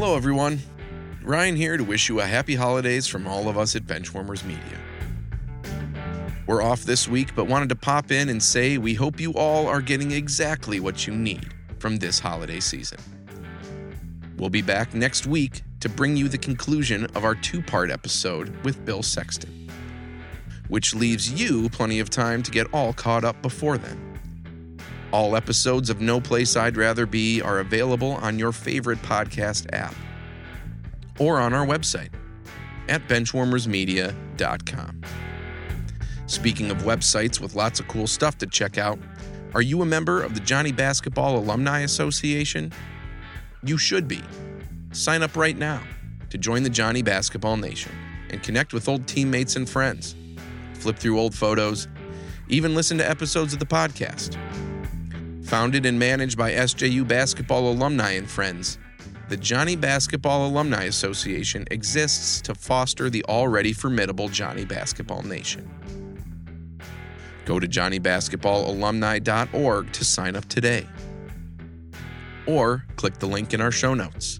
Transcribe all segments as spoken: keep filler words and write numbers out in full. Hello, everyone. Ryan here to wish you a happy holidays from all of us at Benchwarmers Media. We're off this week, but wanted to pop in and say we hope you all are getting exactly what you need from this holiday season. We'll be back next week to bring you the conclusion of our two-part episode with Bill Sexton, which leaves you plenty of time to get all caught up before then. All episodes of No Place I'd Rather Be are available on your favorite podcast app or on our website at benchwarmers media dot com. Speaking of websites with lots of cool stuff to check out, are you a member of the Johnnie Basketball Alumni Association? You should be. Sign up right now to join the Johnnie Basketball Nation and connect with old teammates and friends, flip through old photos, even listen to episodes of the podcast. Founded and managed by S J U Basketball Alumni and Friends, the Johnnie Basketball Alumni Association exists to foster the already formidable Johnnie Basketball Nation. Go to johnnie basketball alumni dot org to sign up today, or click the link in our show notes.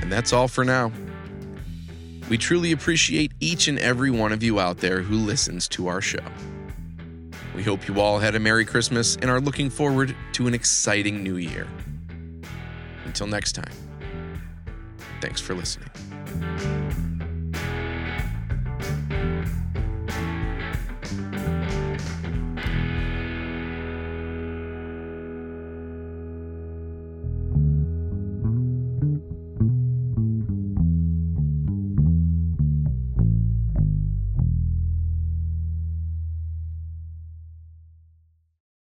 And that's all for now. We truly appreciate each and every one of you out there who listens to our show. We hope you all had a Merry Christmas and are looking forward to an exciting new year. Until next time, thanks for listening.